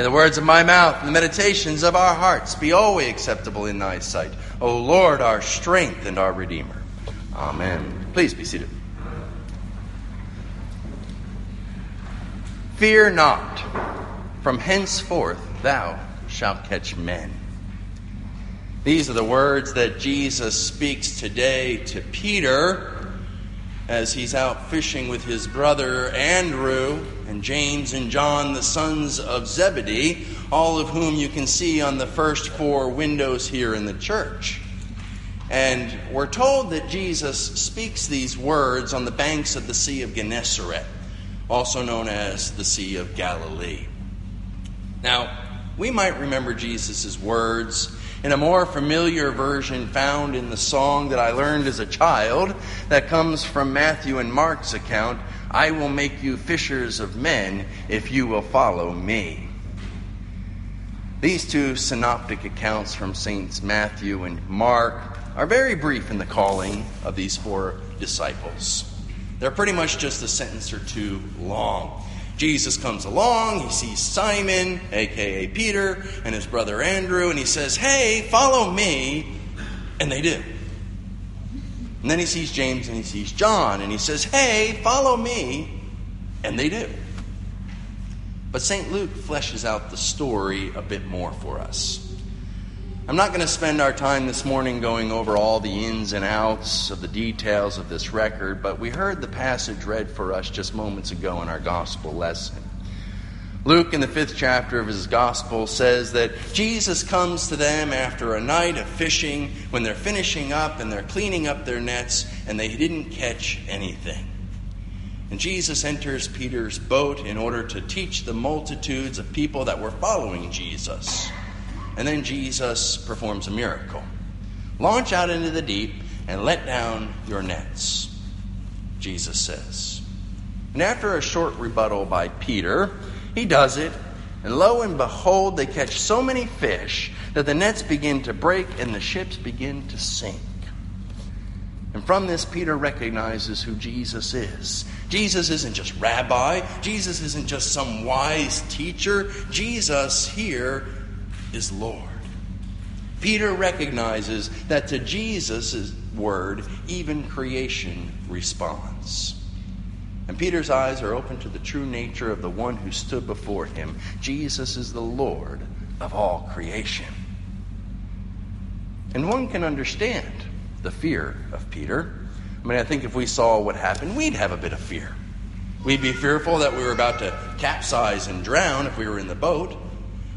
May the words of my mouth and the meditations of our hearts be always acceptable in thy sight, O Lord, our strength and our Redeemer. Amen. Please be seated. Fear not, from henceforth thou shalt catch men. These are the words that Jesus speaks today to Peter as he's out fishing with his brother Andrew and James and John, the sons of Zebedee, all of whom you can see on the first four windows here in the church. And we're told that Jesus speaks these words on the banks of the Sea of Gennesaret, also known as the Sea of Galilee. Now, we might remember Jesus' words in a more familiar version found in the song that I learned as a child that comes from Matthew and Mark's account, I will make you fishers of men if you will follow me. These two synoptic accounts from Saints Matthew and Mark are very brief in the calling of these four disciples. They're pretty much just a sentence or two long. Jesus comes along, he sees Simon, a.k.a. Peter, and his brother Andrew, and he says, hey, follow me, and they do. And then he sees James and he sees John, and he says, hey, follow me, and they do. But St. Luke fleshes out the story a bit more for us. I'm not going to spend our time this morning going over all the ins and outs of the details of this record, but we heard the passage read for us just moments ago in our gospel lesson. Luke, in the 5th chapter of his gospel, says that Jesus comes to them after a night of fishing when they're finishing up and they're cleaning up their nets and they didn't catch anything. And Jesus enters Peter's boat in order to teach the multitudes of people that were following Jesus. And then Jesus performs a miracle. Launch out into the deep and let down your nets, Jesus says. And after a short rebuttal by Peter, he does it, and lo and behold, they catch so many fish that the nets begin to break and the ships begin to sink. And from this, Peter recognizes who Jesus is. Jesus isn't just rabbi. Jesus isn't just some wise teacher. Jesus here is Lord. Peter recognizes that to Jesus' word, even creation responds. And Peter's eyes are open to the true nature of the one who stood before him. Jesus is the Lord of all creation. And one can understand the fear of Peter. I mean, I think if we saw what happened, we'd have a bit of fear. We'd be fearful that we were about to capsize and drown if we were in the boat.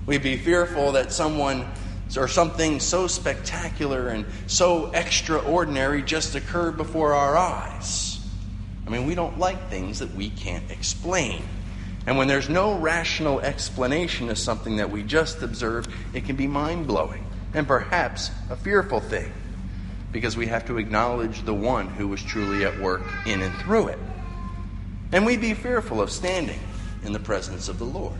We'd be fearful that someone or something so spectacular and so extraordinary just occurred before our eyes. I mean, we don't like things that we can't explain. And when there's no rational explanation of something that we just observed, it can be mind-blowing and perhaps a fearful thing because we have to acknowledge the one who was truly at work in and through it. And we'd be fearful of standing in the presence of the Lord.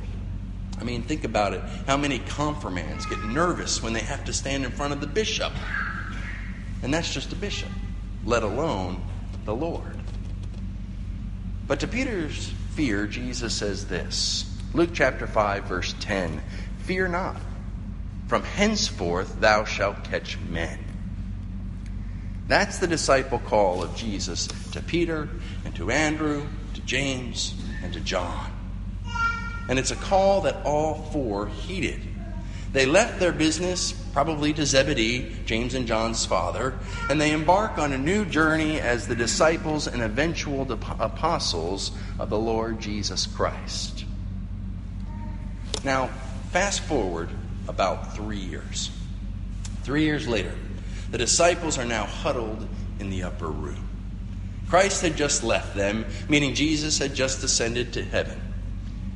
I mean, think about it. How many confirmants get nervous when they have to stand in front of the bishop? And that's just a bishop, let alone the Lord. But to Peter's fear, Jesus says this. Luke chapter 5, verse 10. Fear not, from henceforth thou shalt catch men. That's the disciple call of Jesus to Peter and to Andrew, to James, and to John. And it's a call that all four heeded. They left their business, probably to Zebedee, James and John's father, and they embark on a new journey as the disciples and eventual apostles of the Lord Jesus Christ. Now, fast forward about 3 years. 3 years later, the disciples are now huddled in the upper room. Christ had just left them, meaning Jesus had just ascended to heaven.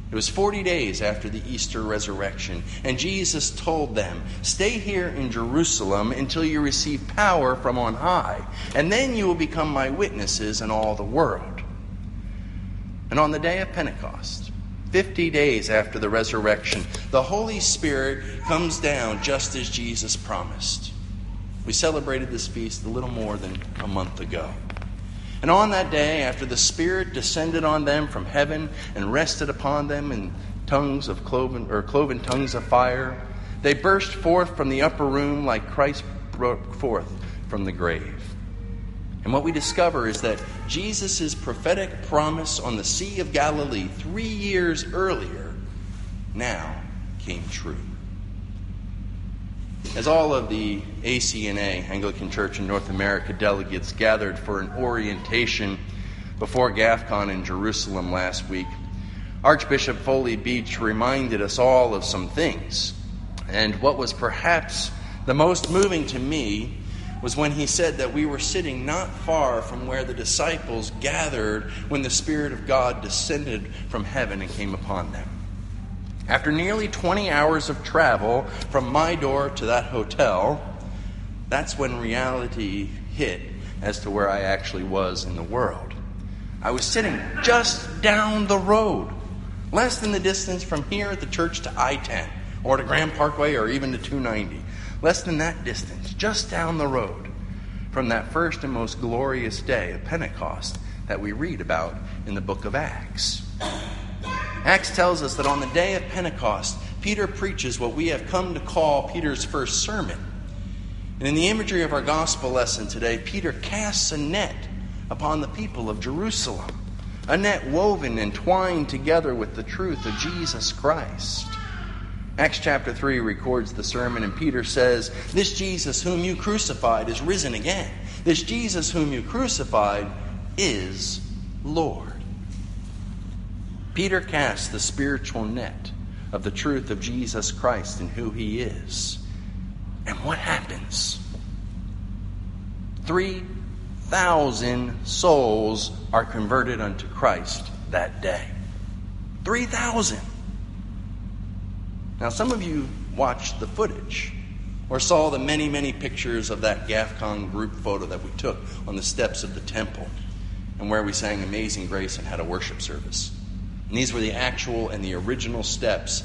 It was 40 days after the Easter resurrection, and Jesus told them, stay here in Jerusalem until you receive power from on high, and then you will become my witnesses in all the world. And on the day of Pentecost, 50 days after the resurrection, the Holy Spirit comes down just as Jesus promised. We celebrated this feast a little more than a month ago. And on that day, after the Spirit descended on them from heaven and rested upon them in tongues of cloven tongues of fire. They burst forth from the upper room like Christ broke forth from the grave. And what we discover is that Jesus' prophetic promise on the Sea of Galilee 3 years earlier now came true. As all of the ACNA, Anglican Church in North America, delegates gathered for an orientation before GAFCON in Jerusalem last week, Archbishop Foley Beach reminded us all of some things. And what was perhaps the most moving to me was when he said that we were sitting not far from where the disciples gathered when the Spirit of God descended from heaven and came upon them. After nearly 20 hours of travel from my door to that hotel, that's when reality hit as to where I actually was in the world. I was sitting just down the road, less than the distance from here at the church to I-10, or to Grand Parkway, or even to 290. Less than that distance, just down the road, from that first and most glorious day of Pentecost that we read about in the book of Acts. Acts tells us that on the day of Pentecost, Peter preaches what we have come to call Peter's first sermon. And in the imagery of our gospel lesson today, Peter casts a net upon the people of Jerusalem, a net woven and twined together with the truth of Jesus Christ. Acts chapter 3 records the sermon, and Peter says, "This Jesus whom you crucified is risen again. This Jesus whom you crucified is Lord." Peter casts the spiritual net of the truth of Jesus Christ and who he is. And what happens? 3,000 souls are converted unto Christ that day. 3,000! Now, some of you watched the footage or saw the many, many pictures of that GAFCON group photo that we took on the steps of the temple and where we sang Amazing Grace and had a worship service. And these were the actual and the original steps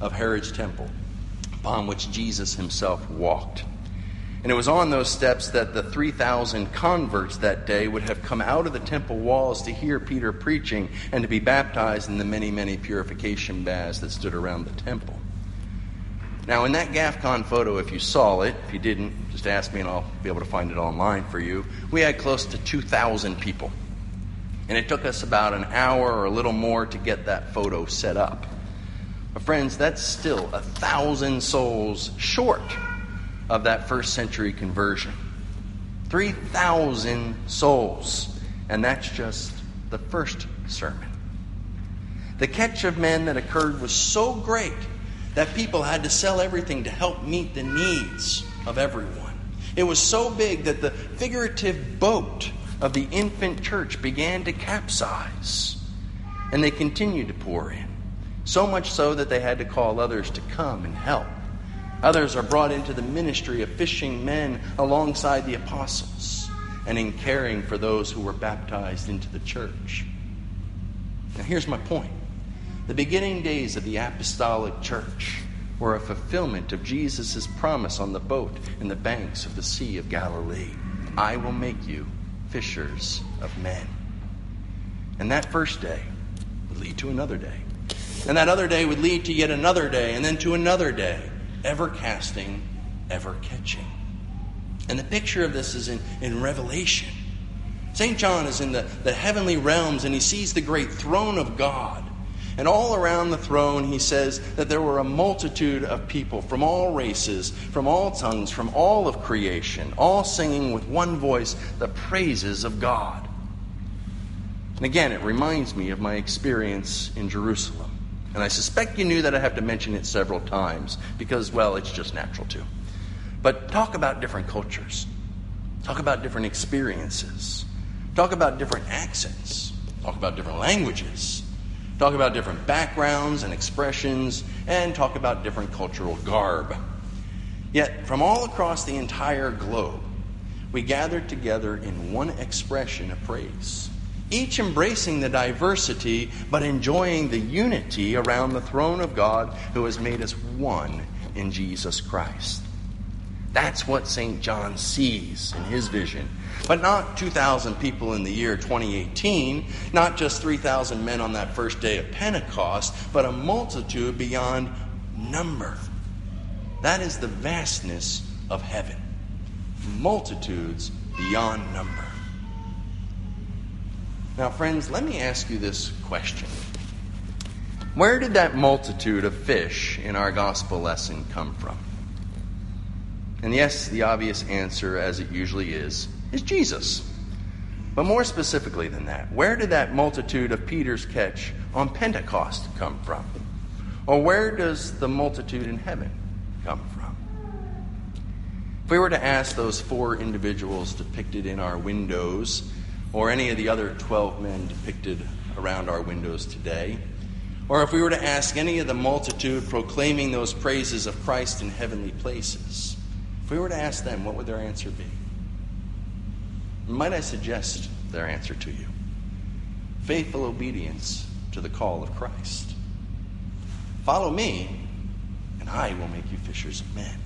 of Herod's temple upon which Jesus himself walked. And it was on those steps that the 3,000 converts that day would have come out of the temple walls to hear Peter preaching and to be baptized in the many, many purification baths that stood around the temple. Now, in that GAFCON photo, if you saw it, if you didn't, just ask me and I'll be able to find it online for you, we had close to 2,000 people. And it took us about an hour or a little more to get that photo set up. But friends, that's still 1,000 souls short of that first century conversion. 3,000 souls. And that's just the first sermon. The catch of men that occurred was so great that people had to sell everything to help meet the needs of everyone. It was so big that the figurative boat of the infant church began to capsize. And they continued to pour in. So much so that they had to call others to come and help. Others are brought into the ministry of fishing men alongside the apostles and in caring for those who were baptized into the church. Now here's my point. The beginning days of the apostolic church were a fulfillment of Jesus' promise on the boat in the banks of the Sea of Galilee. I will make you fishers of men. And that first day would lead to another day. And that other day would lead to yet another day, and then to another day. Ever casting, ever catching. And the picture of this is in Revelation. St. John is in the heavenly realms and he sees the great throne of God. And all around the throne he says that there were a multitude of people from all races, from all tongues, from all of creation, all singing with one voice the praises of God. And again, it reminds me of my experience in Jerusalem. And I suspect you knew that I have to mention it several times because, well, it's just natural to. But talk about different cultures. Talk about different experiences. Talk about different accents. Talk about different languages. Talk about different backgrounds and expressions. And talk about different cultural garb. Yet, from all across the entire globe, we gathered together in one expression of praise. Each embracing the diversity, but enjoying the unity around the throne of God who has made us one in Jesus Christ. That's what St. John sees in his vision. But not 2,000 people in the year 2018, not just 3,000 men on that first day of Pentecost, but a multitude beyond number. That is the vastness of heaven. Multitudes beyond number. Now, friends, let me ask you this question. Where did that multitude of fish in our gospel lesson come from? And yes, the obvious answer, as it usually is Jesus. But more specifically than that, where did that multitude of Peter's catch on Pentecost come from? Or where does the multitude in heaven come from? If we were to ask those four individuals depicted in our windows, or any of the other 12 men depicted around our windows today, or if we were to ask any of the multitude proclaiming those praises of Christ in heavenly places, if we were to ask them, what would their answer be? Might I suggest their answer to you? Faithful obedience to the call of Christ. Follow me, and I will make you fishers of men.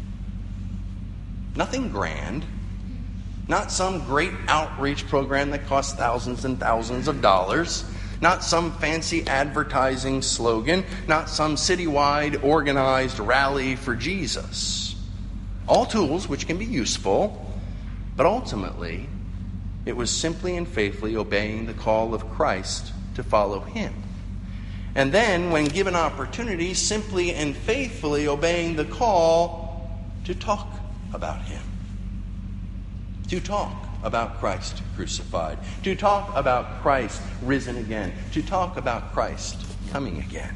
Nothing grand, not some great outreach program that costs thousands and thousands of dollars, not some fancy advertising slogan, not some citywide organized rally for Jesus. All tools which can be useful, but ultimately, it was simply and faithfully obeying the call of Christ to follow him. And then, when given opportunity, simply and faithfully obeying the call to talk about him. To talk about Christ crucified. To talk about Christ risen again. To talk about Christ coming again.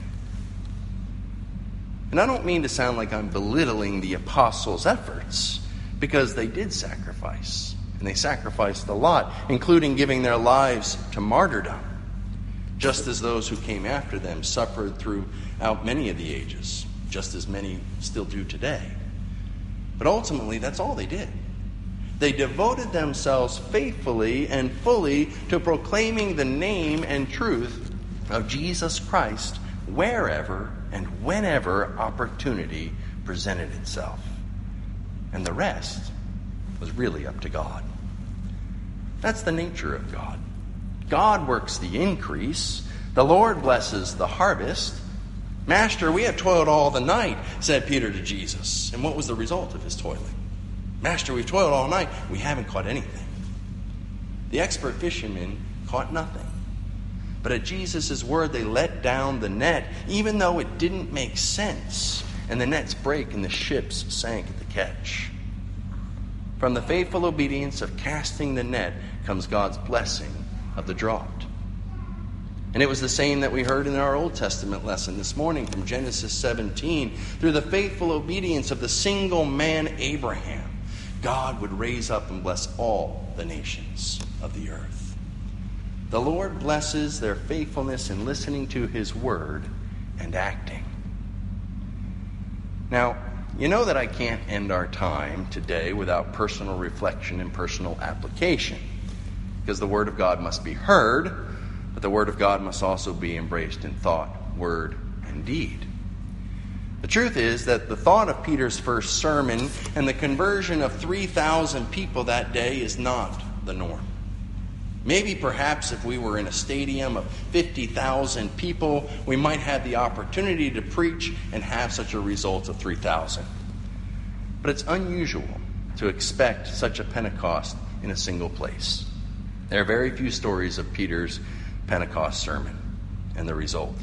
And I don't mean to sound like I'm belittling the apostles' efforts, because they did sacrifice. And they sacrificed a lot, including giving their lives to martyrdom, just as those who came after them suffered throughout many of the ages, just as many still do today. But ultimately, that's all they did. They devoted themselves faithfully and fully to proclaiming the name and truth of Jesus Christ wherever and whenever opportunity presented itself. And the rest was really up to God. That's the nature of God. God works the increase. The Lord blesses the harvest. Master, we have toiled all the night, said Peter to Jesus. And what was the result of his toiling? Master, we've toiled all night. We haven't caught anything. The expert fishermen caught nothing. But at Jesus' word, they let down the net, even though it didn't make sense. And the nets break and the ships sank at the catch. From the faithful obedience of casting the net comes God's blessing of the draught. And it was the same that we heard in our Old Testament lesson this morning from Genesis 17. Through the faithful obedience of the single man Abraham, God would raise up and bless all the nations of the earth. The Lord blesses their faithfulness in listening to his word and acting. Now, you know that I can't end our time today without personal reflection and personal application, because the Word of God must be heard, but the Word of God must also be embraced in thought, word, and deed. The truth is that the thought of Peter's first sermon and the conversion of 3,000 people that day is not the norm. Maybe perhaps if we were in a stadium of 50,000 people, we might have the opportunity to preach and have such a result of 3,000. But it's unusual to expect such a Pentecost in a single place. There are very few stories of Peter's Pentecost sermon and the result.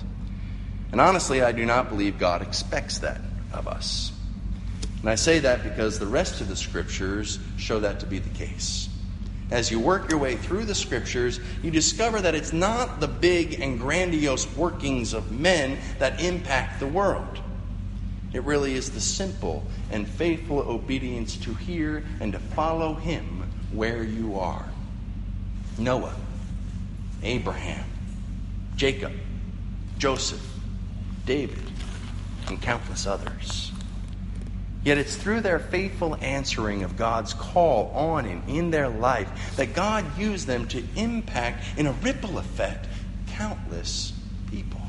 And honestly, I do not believe God expects that of us. And I say that because the rest of the Scriptures show that to be the case. As you work your way through the Scriptures, you discover that it's not the big and grandiose workings of men that impact the world. It really is the simple and faithful obedience to hear and to follow him where you are. Noah, Abraham, Jacob, Joseph, David, and countless others. Yet it's through their faithful answering of God's call on and in their life that God used them to impact, in a ripple effect, countless people.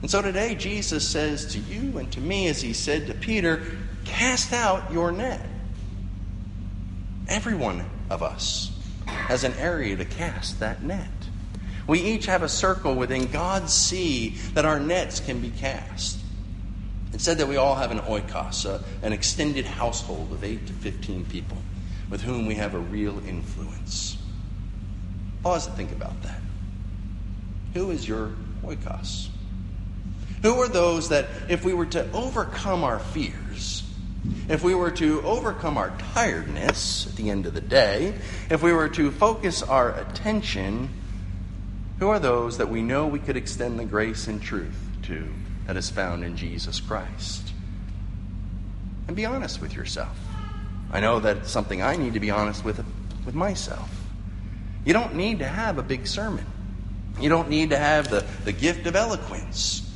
And so today Jesus says to you and to me, as he said to Peter, cast out your net. Every one of us has an area to cast that net. We each have a circle within God's sea that our nets can be cast. It said that we all have an oikos, an extended household of 8 to 15 people with whom we have a real influence. Pause to think about that. Who is your oikos? Who are those that if we were to overcome our fears, if we were to overcome our tiredness at the end of the day, if we were to focus our attention, who are those that we know we could extend the grace and truth to? That is found in Jesus Christ. And be honest with yourself. I know that's something I need to be honest with myself. You don't need to have a big sermon. You don't need to have the gift of eloquence.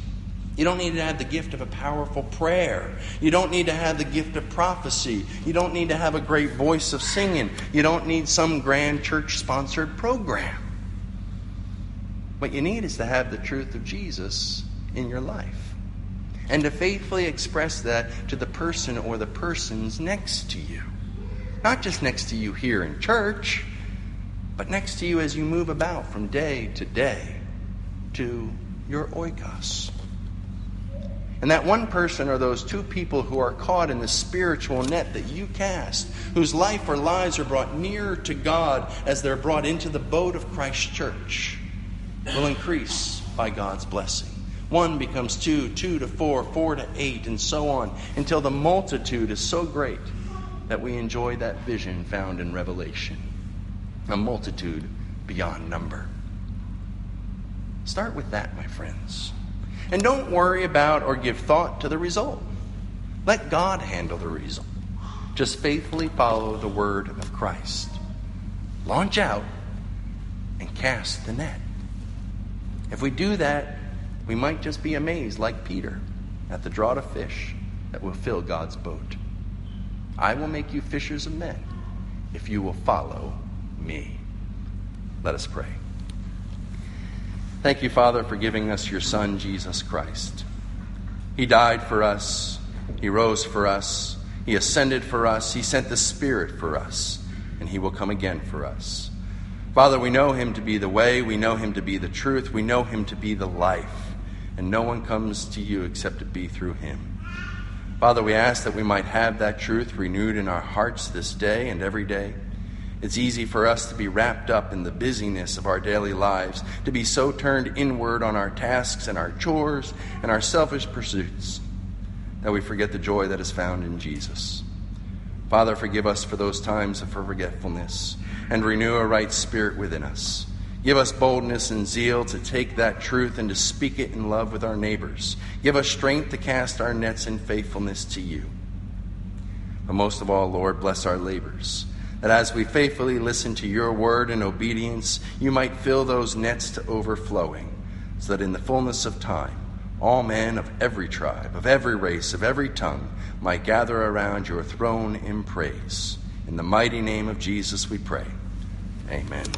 You don't need to have the gift of a powerful prayer. You don't need to have the gift of prophecy. You don't need to have a great voice of singing. You don't need some grand church-sponsored program. What you need is to have the truth of Jesus in your life, and to faithfully express that to the person or the persons next to you. Not just next to you here in church, but next to you as you move about from day to day to your oikos. And that one person or those two people who are caught in the spiritual net that you cast, whose life or lives are brought nearer to God as they're brought into the boat of Christ's church, will increase by God's blessing. 1 becomes 2, 2 to 4, 4 to 8, and so on, until the multitude is so great that we enjoy that vision found in Revelation. A multitude beyond number. Start with that, my friends. And don't worry about or give thought to the result. Let God handle the result. Just faithfully follow the word of Christ. Launch out and cast the net. If we do that, we might just be amazed, like Peter, at the draught of fish that will fill God's boat. I will make you fishers of men if you will follow me. Let us pray. Thank you, Father, for giving us your Son, Jesus Christ. He died for us. He rose for us. He ascended for us. He sent the Spirit for us. And he will come again for us. Father, we know him to be the way. We know him to be the truth. We know him to be the life. And no one comes to you except it be through him. Father, we ask that we might have that truth renewed in our hearts this day and every day. It's easy for us to be wrapped up in the busyness of our daily lives, to be so turned inward on our tasks and our chores and our selfish pursuits that we forget the joy that is found in Jesus. Father, forgive us for those times of forgetfulness and renew a right spirit within us. Give us boldness and zeal to take that truth and to speak it in love with our neighbors. Give us strength to cast our nets in faithfulness to you. But most of all, Lord, bless our labors, that as we faithfully listen to your word in obedience, you might fill those nets to overflowing, so that in the fullness of time, all men of every tribe, of every race, of every tongue might gather around your throne in praise. In the mighty name of Jesus we pray. Amen.